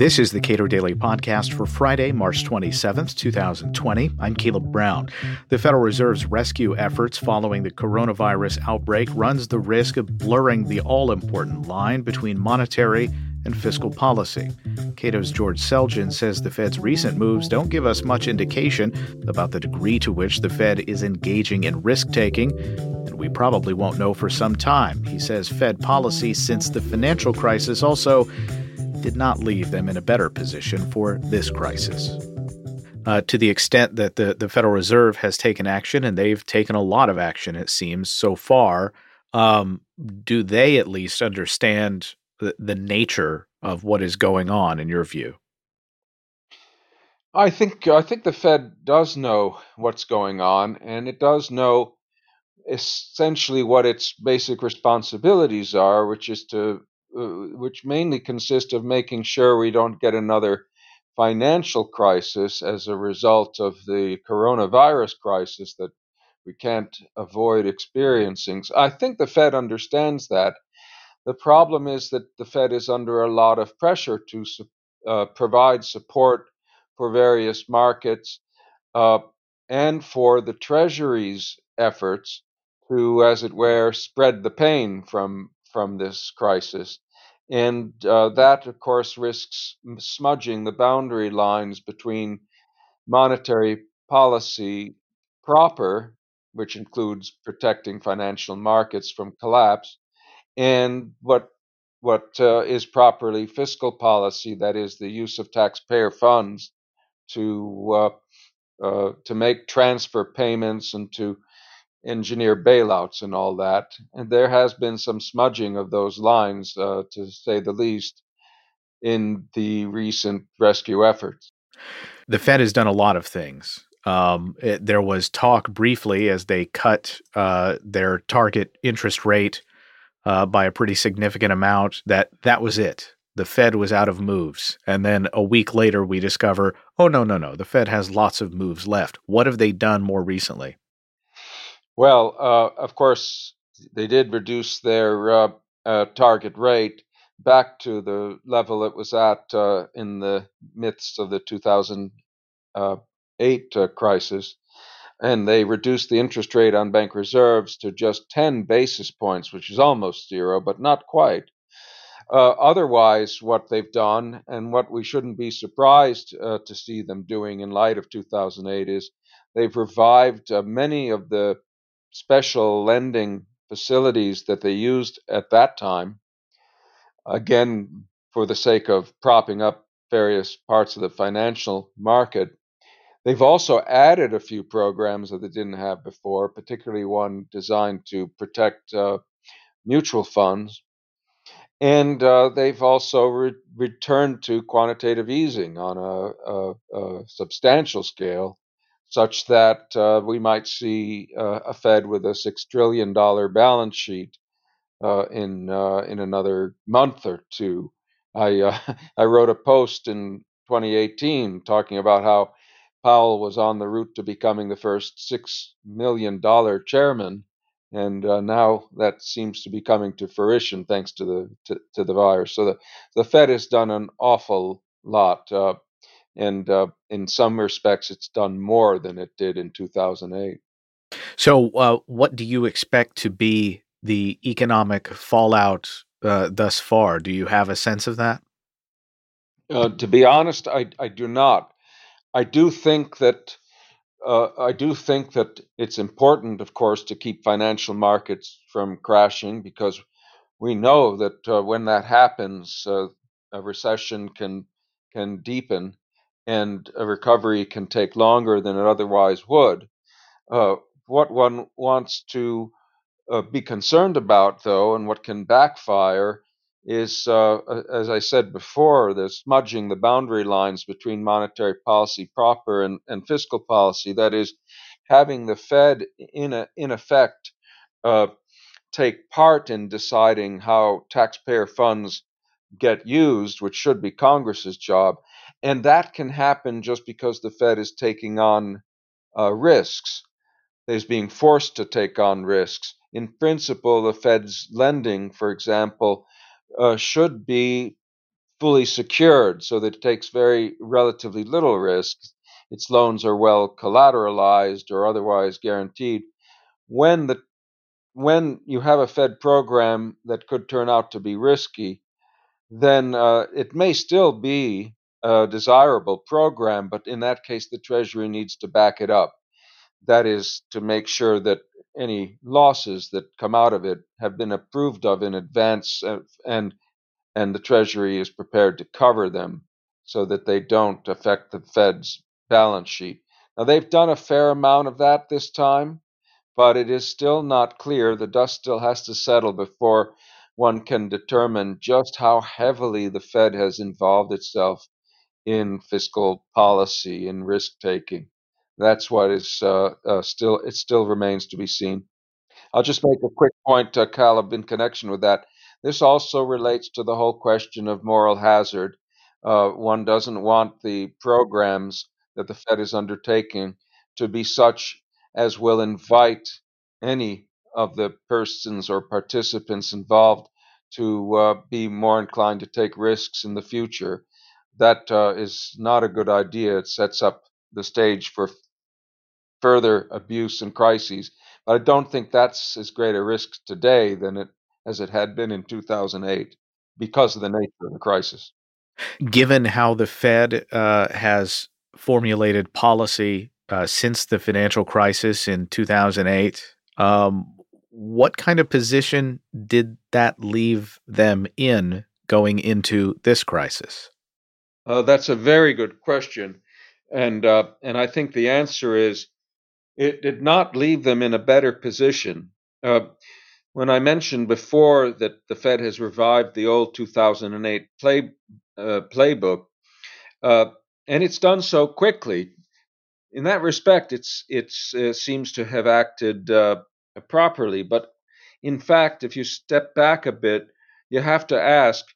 This is the Cato Daily Podcast for Friday, March 27th, 2020. I'm Caleb Brown. The Federal Reserve's rescue efforts following the coronavirus outbreak runs the risk of blurring the all-important line between monetary and fiscal policy. Cato's George Selgin says the Fed's recent moves don't give us much indication about the degree to which the Fed is engaging in risk-taking, and we probably won't know for some time. He says Fed policy since the financial crisis also did not leave them in a better position for this crisis. To the extent that the Federal Reserve has taken action, and they've taken a lot of action, it seems, so far, do they at least understand the nature of what is going on, in your view? I think the Fed does know what's going on, and it does know essentially what its basic responsibilities are, which mainly consist of making sure we don't get another financial crisis as a result of the coronavirus crisis that we can't avoid experiencing. So I think the Fed understands that. The problem is that the Fed is under a lot of pressure to provide support for various markets and for the Treasury's efforts to, as it were, spread the pain from this crisis. And that, of course, risks smudging the boundary lines between monetary policy proper, which includes protecting financial markets from collapse, and what is properly fiscal policy, that is, the use of taxpayer funds to make transfer payments and to engineer bailouts and all that. And there has been some smudging of those lines, to say the least, in the recent rescue efforts. The Fed has done a lot of things. There was talk briefly as they cut their target interest rate by a pretty significant amount, that was it. The Fed was out of moves. And then a week later, we discover, oh, no, the Fed has lots of moves left. What have they done more recently? Well, of course, they did reduce their target rate back to the level it was at in the midst of the 2008 crisis. And they reduced the interest rate on bank reserves to just 10 basis points, which is almost zero, but not quite. Otherwise, what they've done, and what we shouldn't be surprised to see them doing in light of 2008, is they've revived many of the special lending facilities that they used at that time, again, for the sake of propping up various parts of the financial market. They've also added a few programs that they didn't have before, particularly one designed to protect mutual funds. And they've also returned to quantitative easing on a substantial scale, such that we might see a Fed with a $6 trillion balance sheet in another month or two. I wrote a post in 2018 talking about how Powell was on the route to becoming the first $6 million chairman, and now that seems to be coming to fruition thanks to the virus. So the Fed has done an awful lot, and in some respects, it's done more than it did in 2008. So what do you expect to be the economic fallout thus far? Do you have a sense of that? To be honest, I do not. I do think that it's important, of course, to keep financial markets from crashing, because we know that when that happens, a recession can deepen, and a recovery can take longer than it otherwise would. What one wants to be concerned about, though, and what can backfire, is, as I said before, the smudging the boundary lines between monetary policy proper and fiscal policy. That is, having the Fed in effect take part in deciding how taxpayer funds get used, which should be Congress's job, and that can happen just because the Fed is taking on risks. Is being forced to take on risks. In principle, the Fed's lending, for example, should be fully secured so that it takes very relatively little risk. Its loans are well collateralized or otherwise guaranteed. When you have a Fed program that could turn out to be risky, then it may still be a desirable program, but in that case, the Treasury needs to back it up. That is to make sure that any losses that come out of it have been approved of in advance, and the Treasury is prepared to cover them so that they don't affect the Fed's balance sheet. Now, they've done a fair amount of that this time, but it is still not clear. The dust still has to settle before one can determine just how heavily the Fed has involved itself in fiscal policy and risk-taking. That's what is still remains to be seen. I'll just make a quick point, Caleb, in connection with that. This also relates to the whole question of moral hazard. One doesn't want the programs that the Fed is undertaking to be such as will invite any of the persons or participants involved to be more inclined to take risks in the future. That is not a good idea. It sets up the stage for further abuse and crises. But I don't think that's as great a risk today as it had been in 2008 because of the nature of the crisis. Given how the Fed has formulated policy since the financial crisis in 2008, what kind of position did that leave them in going into this crisis? That's a very good question. And I think the answer is it did not leave them in a better position. When I mentioned before that the Fed has revived the old 2008 playbook, and it's done so quickly, in that respect, it seems to have acted properly. But in fact, if you step back a bit, you have to ask,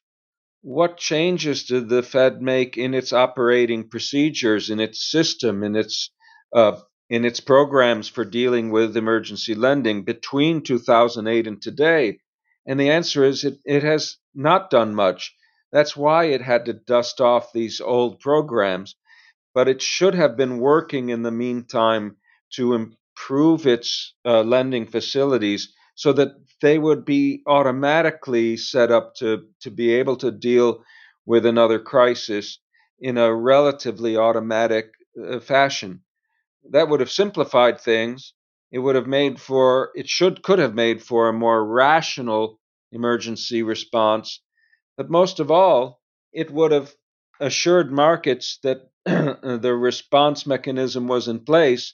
what changes did the Fed make in its operating procedures, in its system, in its programs for dealing with emergency lending between 2008 and today? And the answer is it has not done much. That's why it had to dust off these old programs. But it should have been working in the meantime to improve its lending facilities so that they would be automatically set up to be able to deal with another crisis in a relatively automatic fashion. That would have simplified things. It would have made for, could have made for a more rational emergency response. But most of all, it would have assured markets that the response mechanism was in place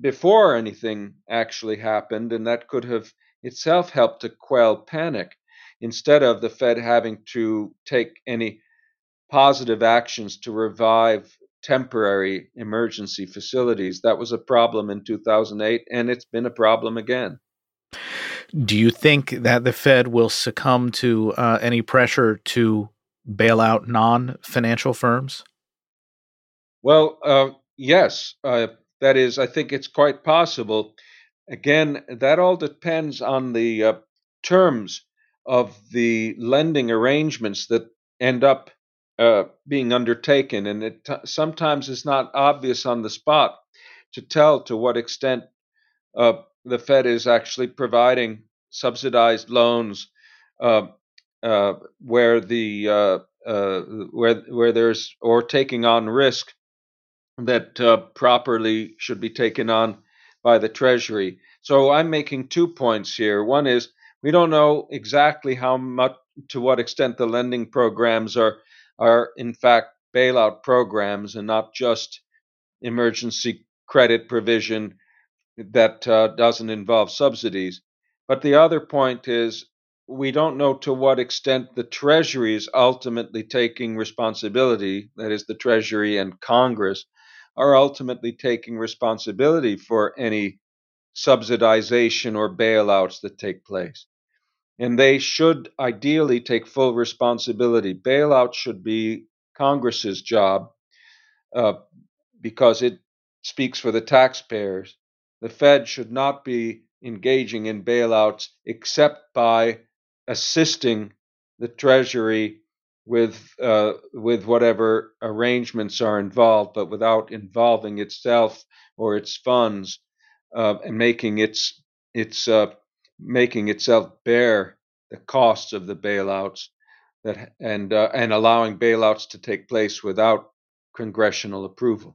before anything actually happened, and that could have itself helped to quell panic instead of the Fed having to take any positive actions to revive temporary emergency facilities. That was a problem in 2008, and it's been a problem again. Do you think that the Fed will succumb to any pressure to bail out non-financial firms? Well, yes. That is, I think it's quite possible. Again, that all depends on the terms of the lending arrangements that end up being undertaken. And it sometimes is not obvious on the spot to tell to what extent the Fed is actually providing subsidized loans where there's, or taking on risk that properly should be taken on by the Treasury. So I'm making 2 points here. One is we don't know exactly how much, to what extent the lending programs are in fact bailout programs and not just emergency credit provision that doesn't involve subsidies. But the other point is we don't know to what extent the Treasury is ultimately taking responsibility, that is the Treasury and Congress, are ultimately taking responsibility for any subsidization or bailouts that take place. And they should ideally take full responsibility. Bailout should be Congress's job because it speaks for the taxpayers. The Fed should not be engaging in bailouts except by assisting the Treasury with whatever arrangements are involved, but without involving itself or its funds and making itself bear the costs of the bailouts, that and allowing bailouts to take place without congressional approval.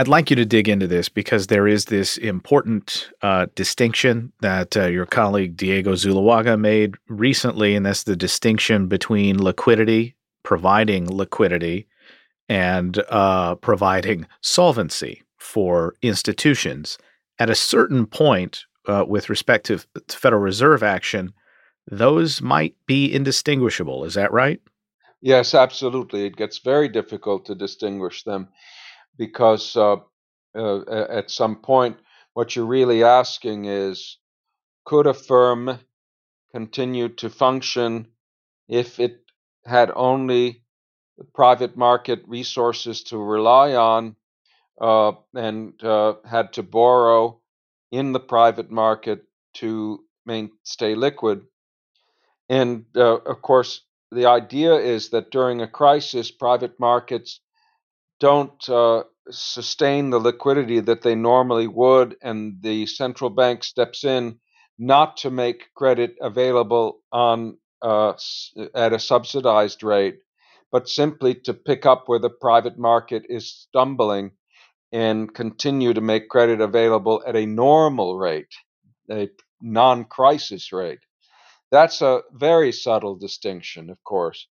I'd like you to dig into this because there is this important distinction that your colleague Diego Zuluaga made recently, and that's the distinction between liquidity, providing liquidity, and providing solvency for institutions. At a certain point, with respect to Federal Reserve action, those might be indistinguishable. Is that right? Yes, absolutely. It gets very difficult to distinguish them, because at some point, what you're really asking is, could a firm continue to function if it had only private market resources to rely on and had to borrow in the private market to stay liquid? And of course, the idea is that during a crisis, private markets don't sustain the liquidity that they normally would, and the central bank steps in not to make credit available at a subsidized rate, but simply to pick up where the private market is stumbling and continue to make credit available at a normal rate, a non-crisis rate. That's a very subtle distinction, of course,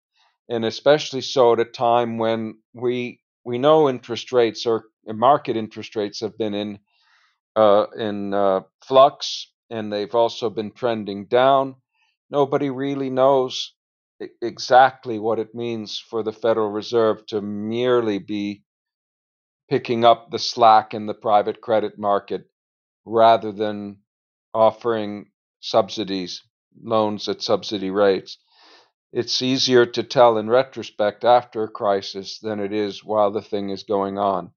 and especially so at a time when we know interest rates or market interest rates have been in flux, and they've also been trending down. Nobody really knows exactly what it means for the Federal Reserve to merely be picking up the slack in the private credit market rather than offering subsidies, loans at subsidy rates. It's easier to tell in retrospect after a crisis than it is while the thing is going on.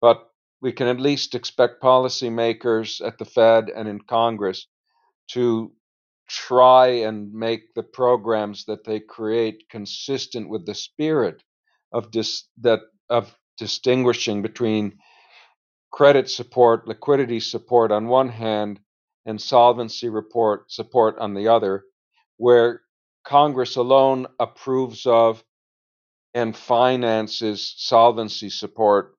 But we can at least expect policymakers at the Fed and in Congress to try and make the programs that they create consistent with the spirit of distinguishing between credit support, liquidity support on one hand, and solvency support on the other, where Congress alone approves of and finances solvency support,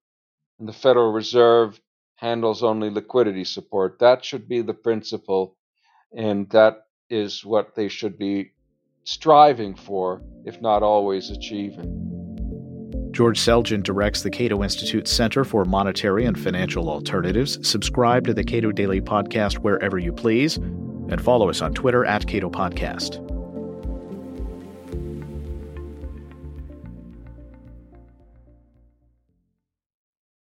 and the Federal Reserve handles only liquidity support. That should be the principle, and that is what they should be striving for, if not always achieving. George Selgin directs the Cato Institute Center for Monetary and Financial Alternatives. Subscribe to the Cato Daily Podcast wherever you please, and follow us on Twitter @Cato Podcast.